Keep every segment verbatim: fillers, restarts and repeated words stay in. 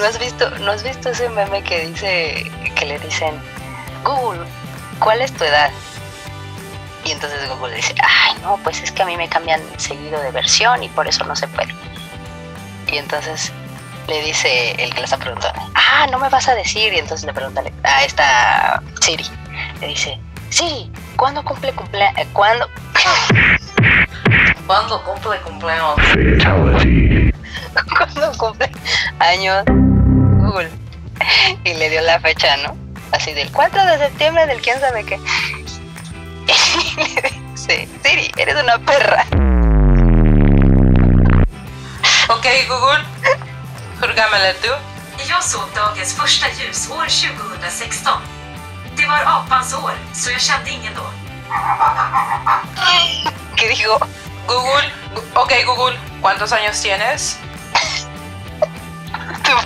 ¿No has visto, ¿no has visto ese meme que dice, que le dicen, Google, ¿cuál es tu edad? Y entonces Google dice, ay no, pues es que a mí me cambian seguido de versión y por eso no se puede. Y entonces le dice el que le está preguntando, ah, no me vas a decir. Y entonces le pregunta a esta Siri, le dice, Siri, ¿cuándo cumple cumplea... Eh, ¿cuándo? ¿Cuándo cumple cumpleaños? ¿Cuándo cumple años Google? Y le dio la fecha, ¿no? Así del cuatro de septiembre del quién sabe qué. Y le dice, Siri, eres una perra. Ok, Google, hur gammal är du? Jag såg dagens första ljusår tjugo sexton. Det var apans år, så jag kände ingen då. ¿Qué dijo? Google, ok Google, ¿cuántos años tienes?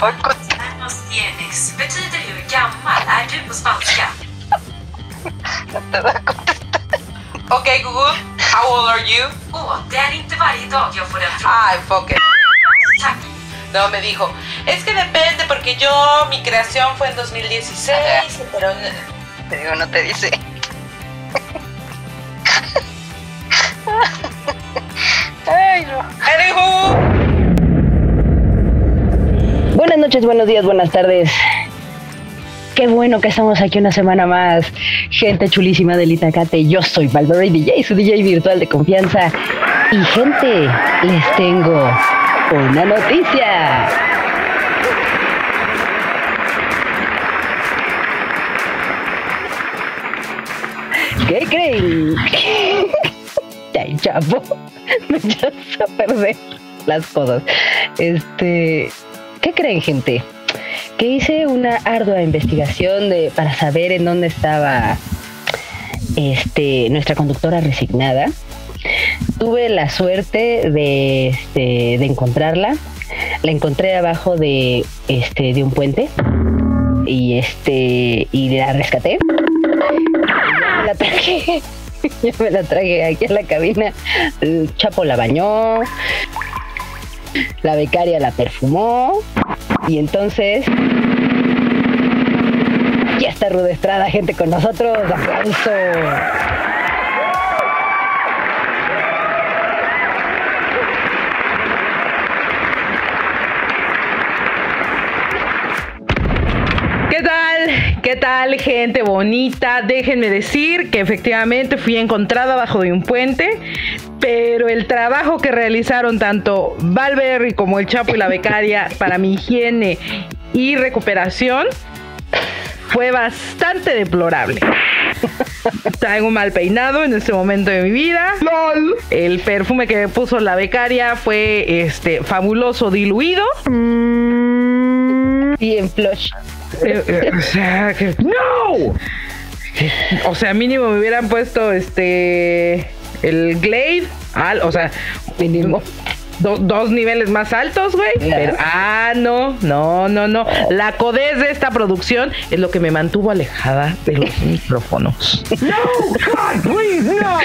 ¿Cuántos años tienes? Betyder hur gammal är du på spanska? Te va a contestar. Ok Google, how old are you? Oh, det är inte varje dag jag får den frågan. Ay, fuck it. No, me dijo, es que depende porque yo, mi creación fue en dos mil dieciséis, pero no. Te digo, no te dice. Ay, no. ¡Arihu! Buenas noches, buenos días, buenas tardes. Qué bueno que estamos aquí una semana más, gente chulísima del Itacate. Yo soy Valverde D J, su D J virtual de confianza. Y gente, les tengo una noticia. ¿Qué creen? Ay, Chapo, me echas a perder las cosas. Este, ¿qué creen, gente? Que hice una ardua investigación de para saber en dónde estaba este nuestra conductora resignada. Tuve la suerte de, este, de encontrarla. La encontré abajo de, este, de un puente y este y la rescaté. Ya me la traje, ya me la traje aquí a la cabina. El Chapo la bañó, la becaria la perfumó y entonces ya está Rude Estrada, gente, con nosotros. ¡Aplauso! ¿Qué tal? ¿Qué tal, gente bonita? Déjenme decir que efectivamente fui encontrada bajo de un puente, pero el trabajo que realizaron tanto Valverde como el Chapo y la becaria para mi higiene y recuperación fue bastante deplorable. Traigo un mal peinado en este momento de mi vida. ¡Lol! El perfume que me puso la becaria fue este fabuloso diluido. Y en flush. O sea, que ¡no! O sea, mínimo me hubieran puesto este el Glade, al, o sea, mínimo do, dos niveles más altos, güey. Pero ah, no, no, no, no. La codez de esta producción es lo que me mantuvo alejada de los micrófonos. No, God, please, no.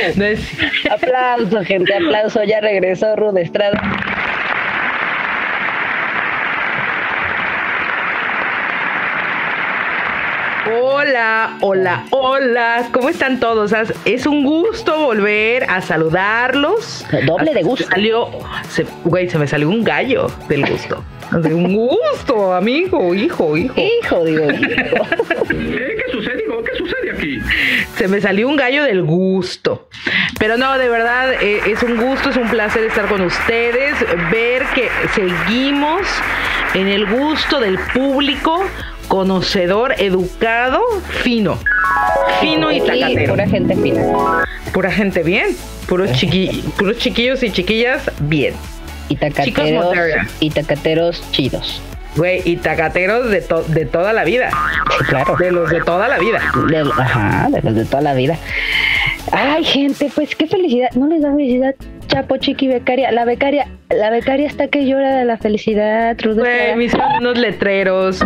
Aplauso, gente, aplauso. Ya regresó Rude Estrada. Hola, hola, hola, ¿cómo están todos? Es un gusto volver a saludarlos. Doble de gusto. Salió, se, güey, se me salió un gallo del gusto. Un gusto, amigo, hijo, hijo. Hijo, digo, hijo. ¿Qué sucede? ¿Qué sucede aquí? Se me salió un gallo del gusto. Pero no, de verdad, eh, es un gusto, es un placer estar con ustedes, ver que seguimos en el gusto del público, conocedor, educado, fino. Fino y tacatero. Pura gente fina. Pura gente bien. Puros, chiqui, puros chiquillos y chiquillas bien. Y tacateros, y tacateros chidos. Güey, y tacateros de, to, de toda la vida. Sí, claro. De los de toda la vida. De, ajá, de los de toda la vida. Ay, gente, pues qué felicidad. ¿No les da felicidad? Chapo, Chiqui, becaria, la becaria, la becaria está que llora de la felicidad. Güey, me hicieron unos letreros.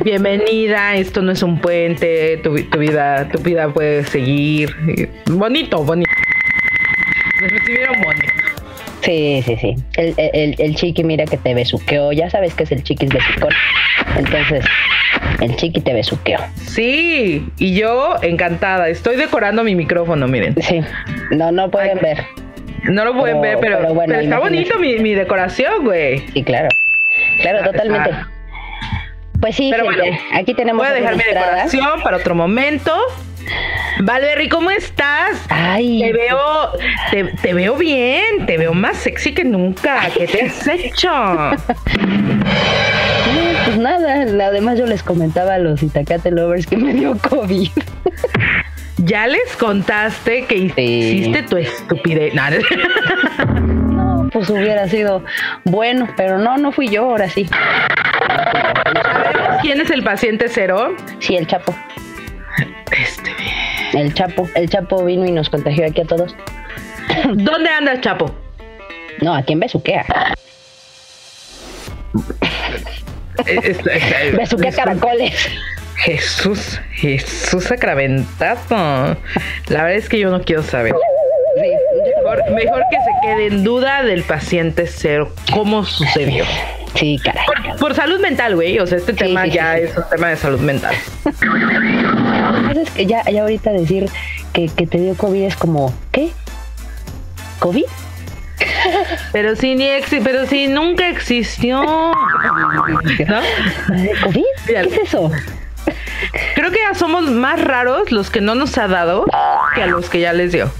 Bienvenida, esto no es un puente, tu, tu vida, tu vida puede seguir. Bonito, bonito. Nos recibieron bonito. Sí, sí, sí. El, el, el chiqui, mira que te besuqueó. Ya sabes que es el chiquis besucón. Entonces, el chiqui te besuqueó. Sí, y yo encantada. Estoy decorando mi micrófono, miren. Sí, no, no pueden Ay, ver. No lo pueden pero, ver, pero, pero, bueno, pero está bonito mi, mi decoración, güey. Sí, claro. Claro, está totalmente. Pesado. Pues sí, pero gente, bueno, aquí tenemos. Voy a dejar mi decoración para otro momento. Valverde, ¿cómo estás? Ay, te veo, te, te veo bien, te veo más sexy que nunca. ¿Qué te has hecho? No, pues nada, además yo les comentaba a los Itacate lovers que me dio COVID. Ya les contaste que hiciste sí. tu estupidez. No, pues hubiera sido bueno, pero no, no fui yo, ahora sí. ¿Sabemos quién es el paciente cero? Sí, el Chapo. Este El Chapo, el Chapo vino y nos contagió aquí a todos. ¿Dónde anda el Chapo? No, aquí en Besuquea. Besuquea caracoles. Jesús, Jesús sacramentado. La verdad es que yo no quiero saber. Sí, mejor, mejor que se quede en duda del paciente cero. ¿Cómo sucedió? Sí, caray. Por, por salud mental, güey. O sea, este sí, tema sí, ya sí, es sí. un tema de salud mental. Es que ya, ya ahorita decir que, que te dio COVID es como, ¿qué? ¿COVID? Pero si, ni exi- pero si nunca existió. ¿No? ¿COVID? ¿Qué es eso? Creo que ya somos más raros los que no nos ha dado que a los que ya les dio.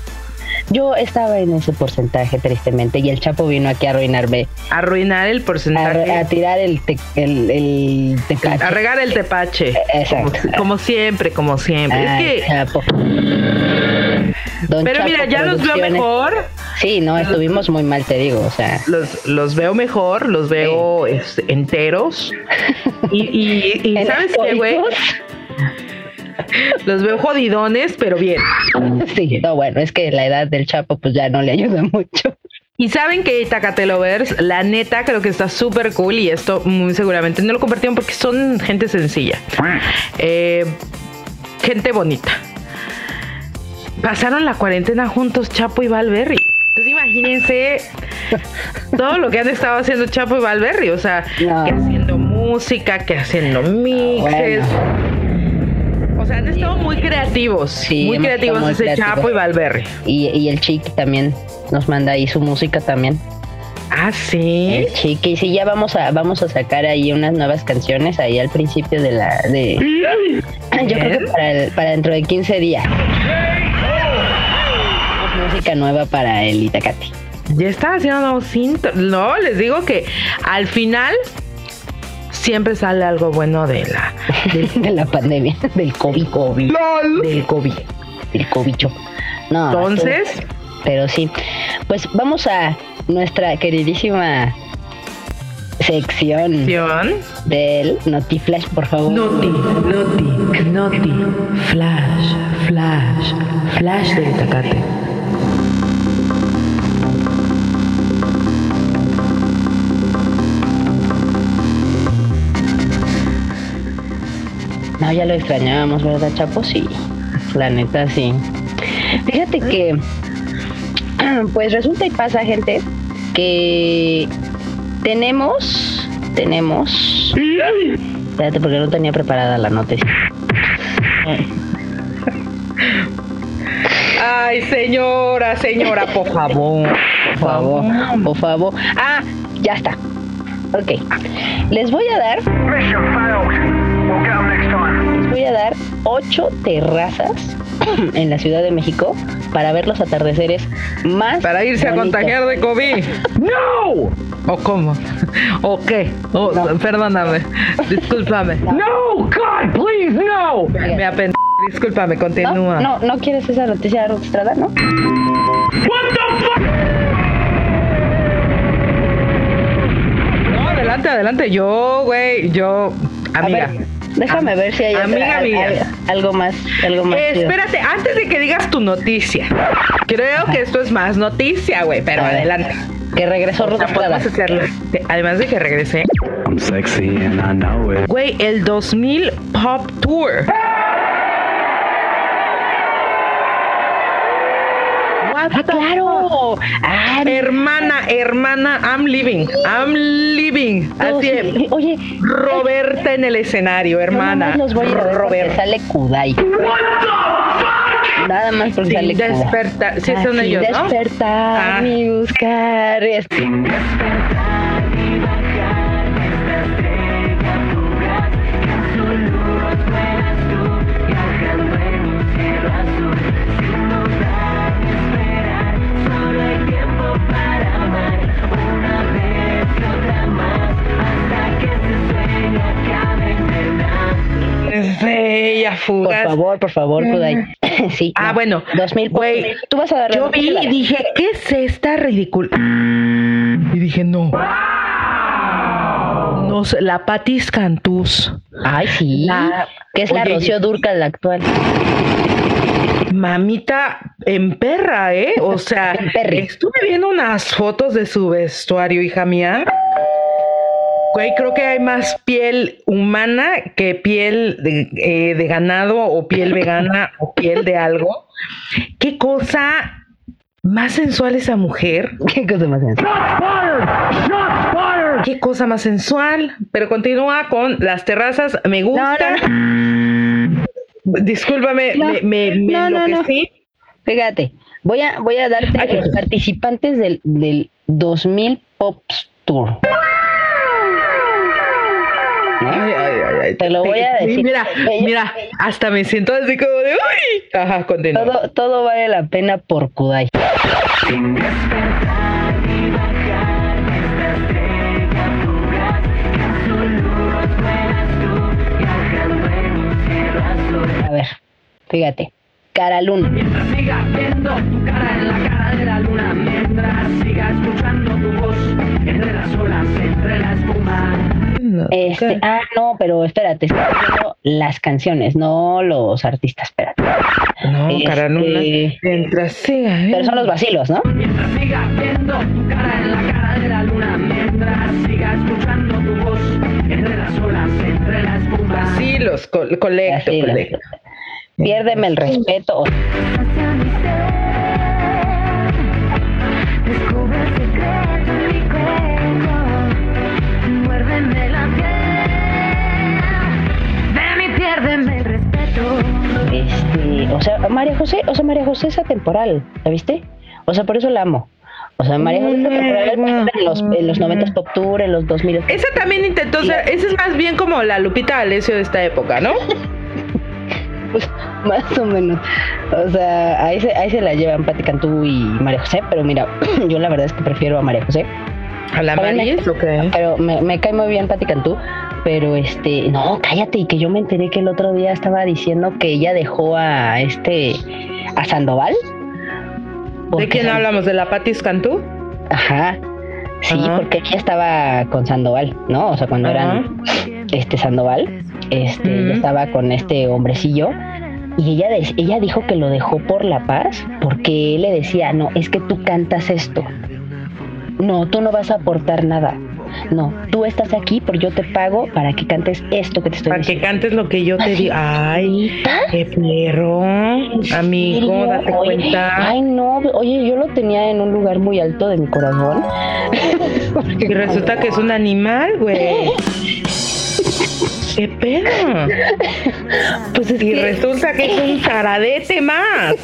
Yo estaba en ese porcentaje, tristemente, y el Chapo vino aquí a arruinarme. Arruinar el porcentaje. A, a tirar el, te, el, el tepache. A regar el tepache. Exacto. Como, como siempre, como siempre. Ay, es que... Chapo. Don Pero Chapo mira, ya los veo mejor. Sí, no, estuvimos muy mal, te digo, o sea. Los, los veo mejor, los veo sí. enteros. Y, y, y, y ¿sabes qué, güey? Los veo jodidones, pero bien. Sí, no, bueno, es que la edad del Chapo pues ya no le ayuda mucho. Y saben que Itacate lovers, la neta creo que está súper cool y esto muy seguramente no lo compartieron porque son gente sencilla. Eh, gente bonita. Pasaron la cuarentena juntos Chapo y Valverde. Entonces imagínense todo lo que han estado haciendo Chapo y Valverde. O sea, no. que haciendo música, que haciendo mixes... No, bueno. O sea, han estado muy creativos, sí, muy creativos muy ese creativo. Chapo y Valverde. Y, y el Chiqui también nos manda ahí su música también. Ah, sí. El Chiqui, sí, ya vamos a vamos a sacar ahí unas nuevas canciones ahí al principio de la... de ¿Bien? Yo creo que para, el, para dentro de quince días. Música nueva para el Itacate. Ya estaba haciendo nuevos cintos. No, les digo que al final... Siempre sale algo bueno de la de, de la pandemia, del COVID, COVID ¡Lol! del COVID, del cobicho. No, entonces, tú, pero sí. Pues vamos a nuestra queridísima sección, sección del Notiflash, por favor. Noti, noti, noti, flash, flash, flash del Itacate. No, ya lo extrañábamos, ¿verdad, Chapo? Sí, la neta, sí. Fíjate que, pues resulta y pasa, gente, que tenemos, tenemos... Espérate, porque no tenía preparada la noticia. Ay, señora, señora, por favor, por favor, por favor. Ah, ya está. Ok, les voy a dar... Les voy a dar ocho terrazas en la Ciudad de México para ver los atardeceres más Para irse bonitos. A contagiar de COVID. ¡No! ¿O cómo? ¿O qué? Oh, no. Perdóname. Discúlpame. No. ¡No! ¡God, please, no! Me apen... Discúlpame, continúa. No, no, no quieres esa noticia de Rude Estrada, ¿no? What the fuck? No, adelante, adelante. Yo, güey, yo... Amiga. Déjame ver si hay amiga, amiga. algo más, algo más. Eh, espérate, antes de que digas tu noticia. Creo Ajá. que esto es más noticia, güey, pero a adelante. Ver, que regresó Rude Estrada. Además de que regresé. I'm sexy and I know it. Güey, el dos mil Pop Tour. What Ah, claro. Ah, hermana, hermana, I'm living, I'm living. Así es. Oye, Roberta en el escenario, hermana. Los voy a ver Roberta. Sale Kudai. Nada más por sí, desperta, sí así son ellos, ¿no? Despertar, ah. y buscar este. Despertar y bajar esta estrella fugaz, que azul luz fueras tú, viajando en un cielo azul, sin dudar ni esperar, solo hay tiempo para amar, una vez y otra más, hasta que este sueño acabe en verdad. Estrella fugaz. Por favor, por favor, Kudai. Mm. Sí, ah, no. Bueno, güey, tú vas a dar. Yo vi y dije, ¿qué es esta ridícula? Y dije, no. Nos, la Paty Cantú. Ay, sí. La, que es oye, la Rocío Durcal, la actual. Mamita en perra, ¿eh? O sea, estuve viendo unas fotos de su vestuario, hija mía. Güey, creo que hay más piel humana que piel de, eh, de ganado o piel vegana o piel de algo. ¿Qué cosa más sensual esa mujer? ¿Qué cosa más sensual? ¡Shots fired! ¡Shots fired! ¿Qué cosa más sensual? Pero continúa con las terrazas. Me gusta. No, no. Discúlpame, no, me, me, me no, enloquecí. No, no. Fíjate, voy a, voy a darte ay, los participantes del, del dos mil Pops Tour. Ay, ay, ay, te lo voy a decir. Mira, ella, mira, ella, hasta me siento así como de uy. Ajá, continúa. Todo, todo vale la pena por Kudai. A ver, fíjate. Cara luna. Mientras siga viendo tu cara en la cara de la luna, mientras siga escuchando tu voz entre las olas, entre la espuma. No, este, okay. Ah, no, pero espérate, estoy viendo las canciones, no los artistas, espérate. No, este, caraluna, mientras siga viendo. Pero son los Vacilos, ¿no? Mientras siga viendo tu cara en la cara de la luna, mientras siga escuchando tu voz entre las olas, entre las pumas. Vacilos, co colecto, Vacilos, colecto. Piérdeme el respeto. Este, o sea, María José, o sea, María José es atemporal, ¿la viste? O sea, por eso la amo. O sea, María José es atemporal en los, en los noventas Pop Tour, en los dos mil. Esa también intentó ser, la... esa es más bien como la Lupita D'Alessio de esta época, ¿no? Pues más o menos. O sea, ahí se, ahí se la llevan Paty Cantú y María José, pero mira, yo la verdad es que prefiero a María José. ¿A la María? Okay. Pero me, me cae muy bien Paty Cantú, pero este, no, cállate, y que yo me enteré que el otro día estaba diciendo que ella dejó a este, a Sandoval. ¿De quién Sandoval? Hablamos? ¿De la Paty Cantú? Ajá, sí, uh -huh. porque ella estaba con Sandoval, ¿no? O sea, cuando uh -huh. eran este Sandoval, este, uh -huh. ella estaba con este hombrecillo. Y ella, ella dijo que lo dejó por la paz, porque él le decía, no, es que tú cantas esto. No, tú no vas a aportar nada. No, tú estás aquí porque yo te pago para que cantes esto que te estoy para diciendo. Para que cantes lo que yo te digo. Ay, qué perro, amigo, date oye, cuenta. Ay, no, oye, yo lo tenía en un lugar muy alto de mi corazón. Y resulta que es un animal, güey. ¡Qué pedo! Pues es y que... resulta que es un taradete más.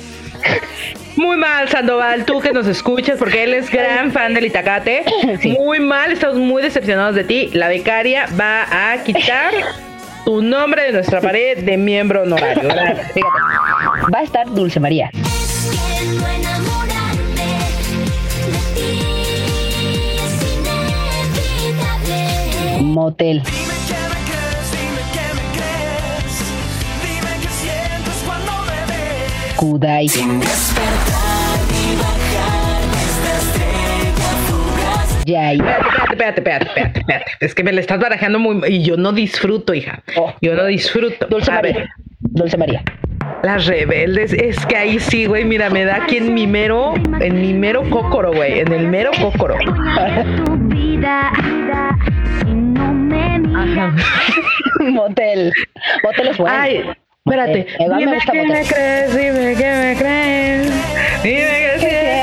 Muy mal, Sandoval, tú que nos escuchas, porque él es gran fan del Itacate. Sí. Muy mal, estamos muy decepcionados de ti. La becaria va a quitar tu nombre de nuestra pared de miembro honorario. Fíjate. Va a estar Dulce María. Motel. Kudai. Yair. Espérate, espérate, espérate, espérate, espérate. Es que me la estás barajando muy. Y yo no disfruto, hija. Oh. Yo no disfruto. Dulce María. A ver. Dulce María. Las rebeldes. Es que ahí sí, güey. Mira, me da aquí en mi mero. En mi mero cócoro, güey. En el mero cócoro. Ajá. Motel. Motel es bueno. Ay. Espérate, dime que me crees, dime que me crees, dime que sí.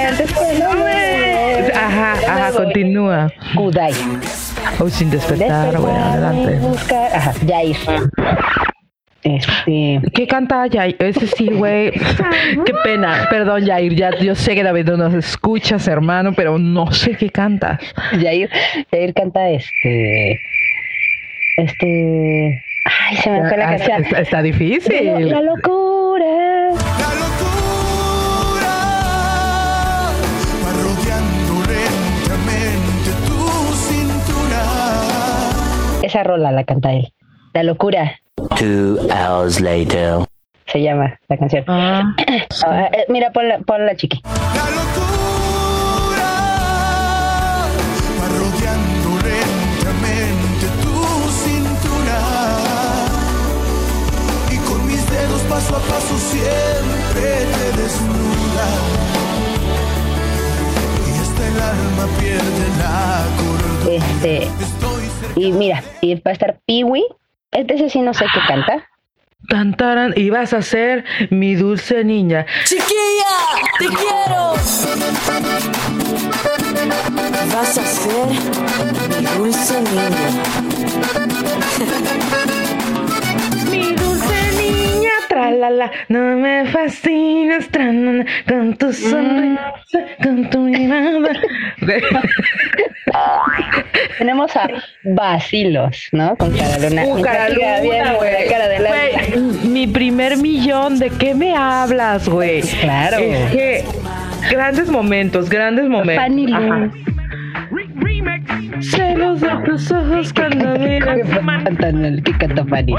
Ajá, ajá, continúa. Kudai. Uy, sin despertar, bueno, adelante. Buscar, ajá, Yair. Este... ¿Qué canta Yair? Ese sí, güey. Qué pena. Perdón, Yair. Ya, yo sé que David no nos escuchas, hermano, pero no sé qué canta. Yair, Yair canta este... Este... Ay, se me fue la ah, canción. Está, está difícil. La, la locura. La locura. Parroqueando lentamente tu cintura. Esa rola la canta él. La locura. Two hours later. Se llama la canción. Ah, sí. Ah, mira, ponla, ponla, chiqui. La locura. Parroqueando lentamente tu cintura. Y con mis dedos paso a paso siempre te desnuda. Y hasta el alma pierde la cordura. Este. Y mira, y va a estar Peewi. Entonces sí no sé qué canta. Cantaran y vas a ser mi dulce niña. Chiquilla, te quiero. Vas a ser mi dulce niña. Mi dulce niña, tralala. No me fascinas, tralala. Con tu sonrisa, con tu mirada. Tenemos a Vacilos, ¿no? Con cara luna. Uh, cara luna, güey. Cara de la luna. Mi primer millón, ¿de qué me hablas, güey? Claro. Es que grandes momentos, grandes momentos. Panilín. Celos de tus ojos cuando miras. ¿Qué canta Fanny?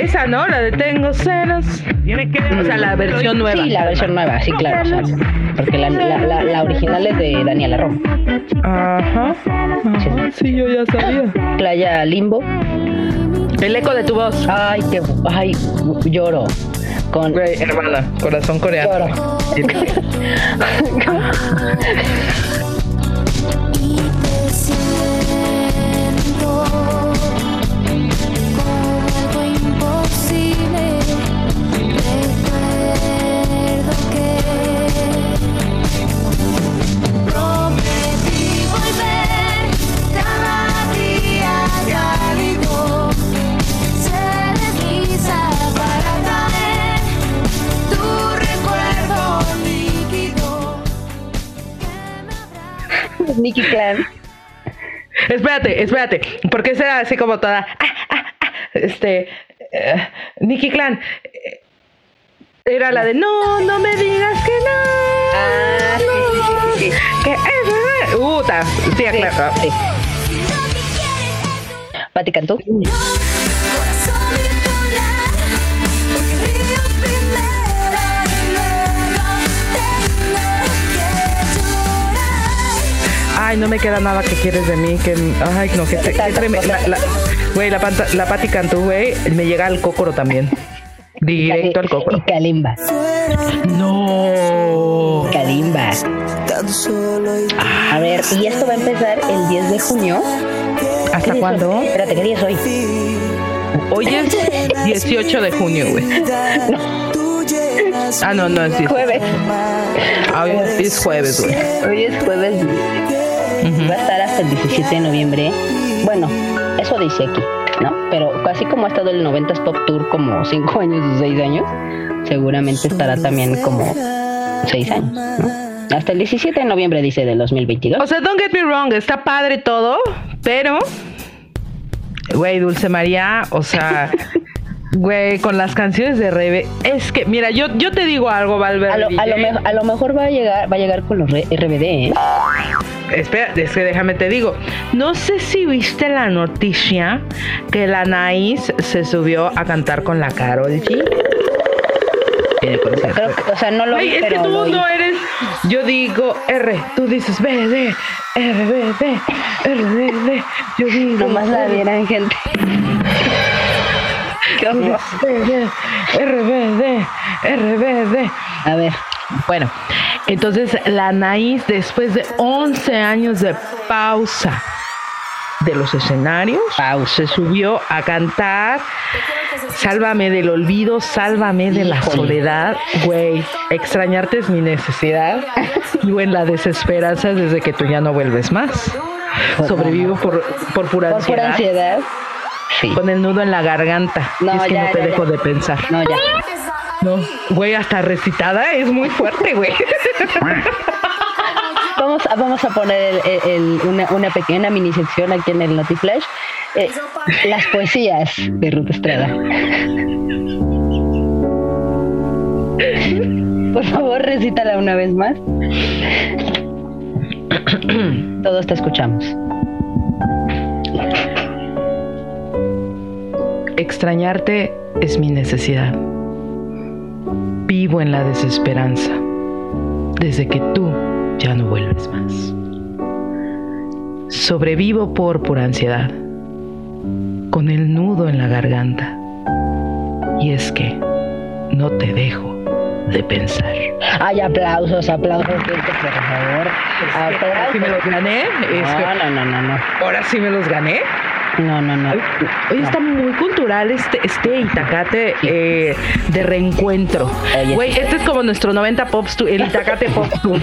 Esa no, la de tengo celos. O sea, la versión nueva. Sí, la versión nueva, sí, claro. O sea, porque la, la, la, la original es de Daniela Romo. Ajá. Ajá. Sí, yo ya sabía. Playa Limbo. El eco de tu voz. Ay, qué. Ay, lloro. Con... Güey, hermana, corazón coreano. Lloro. Niki Clan. Espérate, espérate. ¿Por qué será así como toda? Ah, ah, ah, este. Uh, Niki Clan. Era la de no, no me digas que no. Ah, no, sí, sí, sí, sí. Que es. Uh, está. Sí, claro. Sí. Paty Cantú. Ay, no me queda nada que quieres de mí, que ay, no, que te güey, la, la, la, panta, la Paty Cantú, güey, me llega al cócoro también. Directo al cócoro. Y Kalimba. No. Kalimba. A ver, y esto va a empezar el diez de junio. ¿Hasta cuándo? Espérate, ¿qué día es hoy? Hoy es dieciocho de junio, güey. No. Ah, no, no, sí. Jueves. Ah, hoy es jueves, güey. Hoy es jueves. Uh-huh. Va a estar hasta el diecisiete de noviembre. Bueno, eso dice aquí, ¿no? Pero así como ha estado el noventas Pop Tour como cinco años o seis años, seguramente estará también como seis años, ¿no? Hasta el diecisiete de noviembre, dice, del dos mil veintidós. O sea, don't get me wrong, está padre todo, pero... Güey, Dulce María, o sea... Güey, con las canciones de R B D. Es que, mira, yo, yo te digo algo, Valverde. A lo, a, lo me, a lo mejor va a llegar, va a llegar con los R B D, ¿eh? Espera, es que déjame te digo. No sé si viste la noticia que la Anaís se subió a cantar con la Karol G. Creo, o sea, no lo vi, es que tú no hice. Eres. Yo digo R, tú dices B D, R B D, R B D. Yo digo. Nomás la vieran, gente. R B D, R B D, R B D. A ver, bueno, entonces la Anaís, después de once años de pausa, de los escenarios. Pau se subió a cantar Sálvame del olvido, sálvame de la soledad. Güey, extrañarte es mi necesidad. Vivo en la desesperanza desde que tú ya no vuelves más. Sobrevivo por, por pura por ansiedad. Pura ansiedad. Sí. Con el nudo en la garganta. No, y es que ya, no te ya, dejo ya. de pensar. No, ya. No, güey, hasta recitada es muy fuerte, güey. Vamos, vamos a poner el, el, el, una, una pequeña mini sección aquí en el Notiflash. Eh, las poesías de Rude Estrada. Por favor, recítala una vez más. Todos te escuchamos. Extrañarte es mi necesidad. Vivo en la desesperanza desde que tú ya no vuelves más. Sobrevivo por pura ansiedad, con el nudo en la garganta, y es que no te dejo de pensar. Ay, aplausos, aplausos, gente, por favor. Aplausos. Ahora sí me los gané. No, no, no, no, no. Ahora sí me los gané. No, no, no. Hoy, hoy no. Está muy cultural este, este Itacate eh, de reencuentro. Güey, este es como nuestro noventa Pops Tour, el Itacate Pops Tour.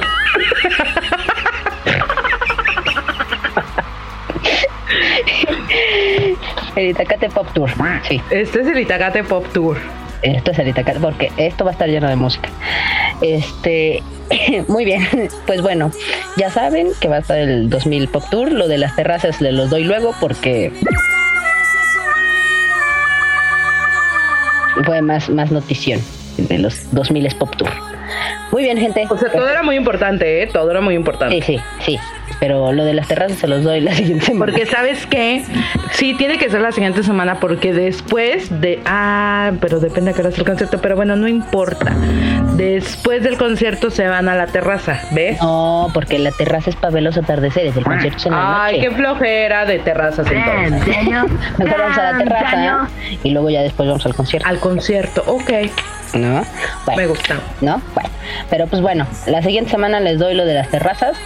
El Itacate Pop Tour. Sí. Este es el Itacate Pop Tour. Esto es el Itacate, porque esto va a estar lleno de música. Este, muy bien, pues bueno, ya saben que va a estar el dos mil Pop Tour. Lo de las terrazas les los doy luego porque fue más, más notición de los dos mil Pop Tour. Muy bien, gente. O sea, todo era muy importante, ¿eh? Todo era muy importante. Sí, sí, sí. Pero lo de las terrazas se los doy la siguiente semana. Porque, ¿sabes qué? Sí, tiene que ser la siguiente semana porque después de... Ah, pero depende a qué hora es el concierto. Pero bueno, no importa. Después del concierto se van a la terraza, ¿ves? No, porque la terraza es para ver los atardeceres. El concierto es en la Ay, noche. Ay, qué flojera de terrazas entonces. Mejor vamos a la terraza y luego ya después vamos al concierto. Al concierto, ok. ¿No? Bueno, me gusta. ¿No? Bueno. Pero pues bueno, la siguiente semana les doy lo de las terrazas.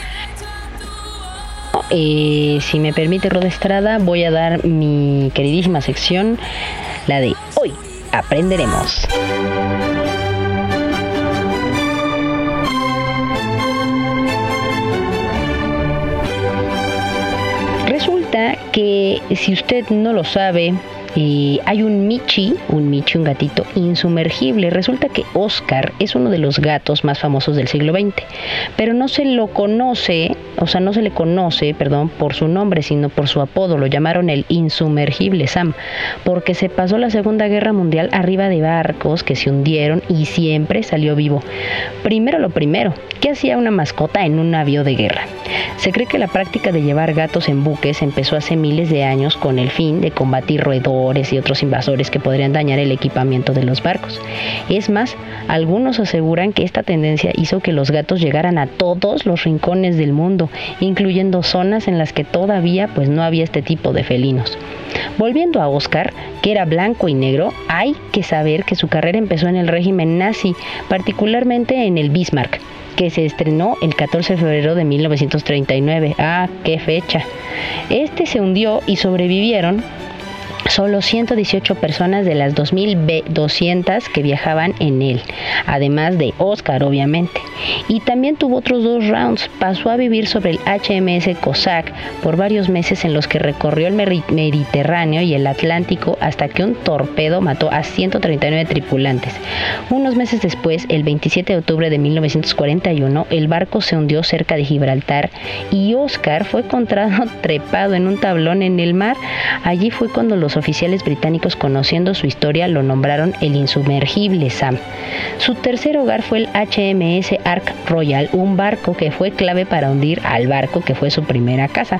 Eh, si me permite Rude Estrada, voy a dar mi queridísima sección, la de hoy aprenderemos. Resulta que si usted no lo sabe, eh, hay un Michi, un Michi, un gatito insumergible. Resulta que Oscar es uno de los gatos más famosos del siglo veinte, pero no se lo conoce, o sea, no se le conoce, perdón, por su nombre, sino por su apodo. Lo llamaron el Insumergible Sam, porque se pasó la Segunda Guerra Mundial arriba de barcos que se hundieron y siempre salió vivo. Primero lo primero, ¿qué hacía una mascota en un navío de guerra? Se cree que la práctica de llevar gatos en buques empezó hace miles de años con el fin de combatir roedores y otros invasores que podrían dañar el equipamiento de los barcos. Es más, algunos aseguran que esta tendencia hizo que los gatos llegaran a todos los rincones del mundo, incluyendo zonas en las que todavía pues no había este tipo de felinos. Volviendo a Oscar, que era blanco y negro, hay que saber que su carrera empezó en el régimen nazi, particularmente en el Bismarck, que se estrenó el catorce de febrero de mil novecientos treinta y nueve. ¡Ah, qué fecha! Este se hundió y sobrevivieron solo ciento dieciocho personas de las dos mil doscientas que viajaban en él, además de Oscar, obviamente. Y también tuvo otros dos rounds. Pasó a vivir sobre el H M S Cossack por varios meses, en los que recorrió el Mediterráneo y el Atlántico hasta que un torpedo mató a ciento treinta y nueve tripulantes. Unos meses después, el veintisiete de octubre de mil novecientos cuarenta y uno, el barco se hundió cerca de Gibraltar y Oscar fue encontrado trepado en un tablón en el mar. Allí fue cuando los oficiales británicos, conociendo su historia, lo nombraron el Insumergible Sam. Su tercer hogar fue el H M S Ark Royal, un barco que fue clave para hundir al barco que fue su primera casa.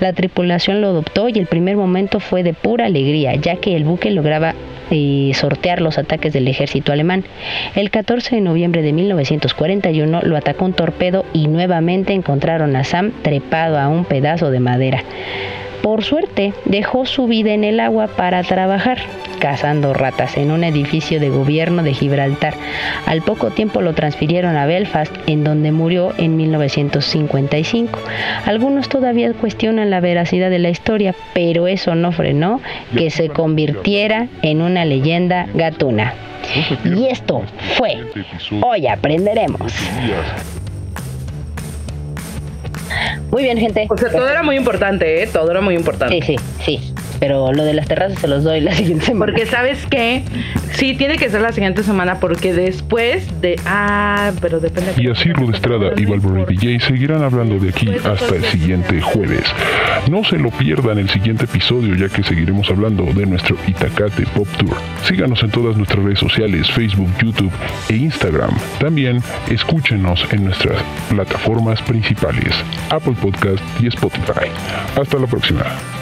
La tripulación lo adoptó y el primer momento fue de pura alegría, ya que el buque lograba eh, sortear los ataques del ejército alemán. El catorce de noviembre de mil novecientos cuarenta y uno lo atacó un torpedo y nuevamente encontraron a Sam trepado a un pedazo de madera. Por suerte, dejó su vida en el agua para trabajar, cazando ratas en un edificio de gobierno de Gibraltar. Al poco tiempo lo transfirieron a Belfast, en donde murió en mil novecientos cincuenta y cinco. Algunos todavía cuestionan la veracidad de la historia, pero eso no frenó que se convirtiera en una leyenda gatuna. Y esto fue Hoy Aprenderemos. Muy bien, gente. O sea, todo era muy importante, ¿eh? Todo era muy importante. Sí, sí, sí. Pero lo de las terrazas se los doy la siguiente semana. Porque, ¿sabes qué? Sí, tiene que ser la siguiente semana, porque después de... Ah, pero depende... Y así Rude Estrada y Valverde D J seguirán hablando de aquí hasta el siguiente jueves. No se lo pierdan el siguiente episodio, ya que seguiremos hablando de nuestro Itacate Pop Tour. Síganos en todas nuestras redes sociales, Facebook, YouTube e Instagram. También escúchenos en nuestras plataformas principales, Apple Podcast y Spotify. Hasta la próxima.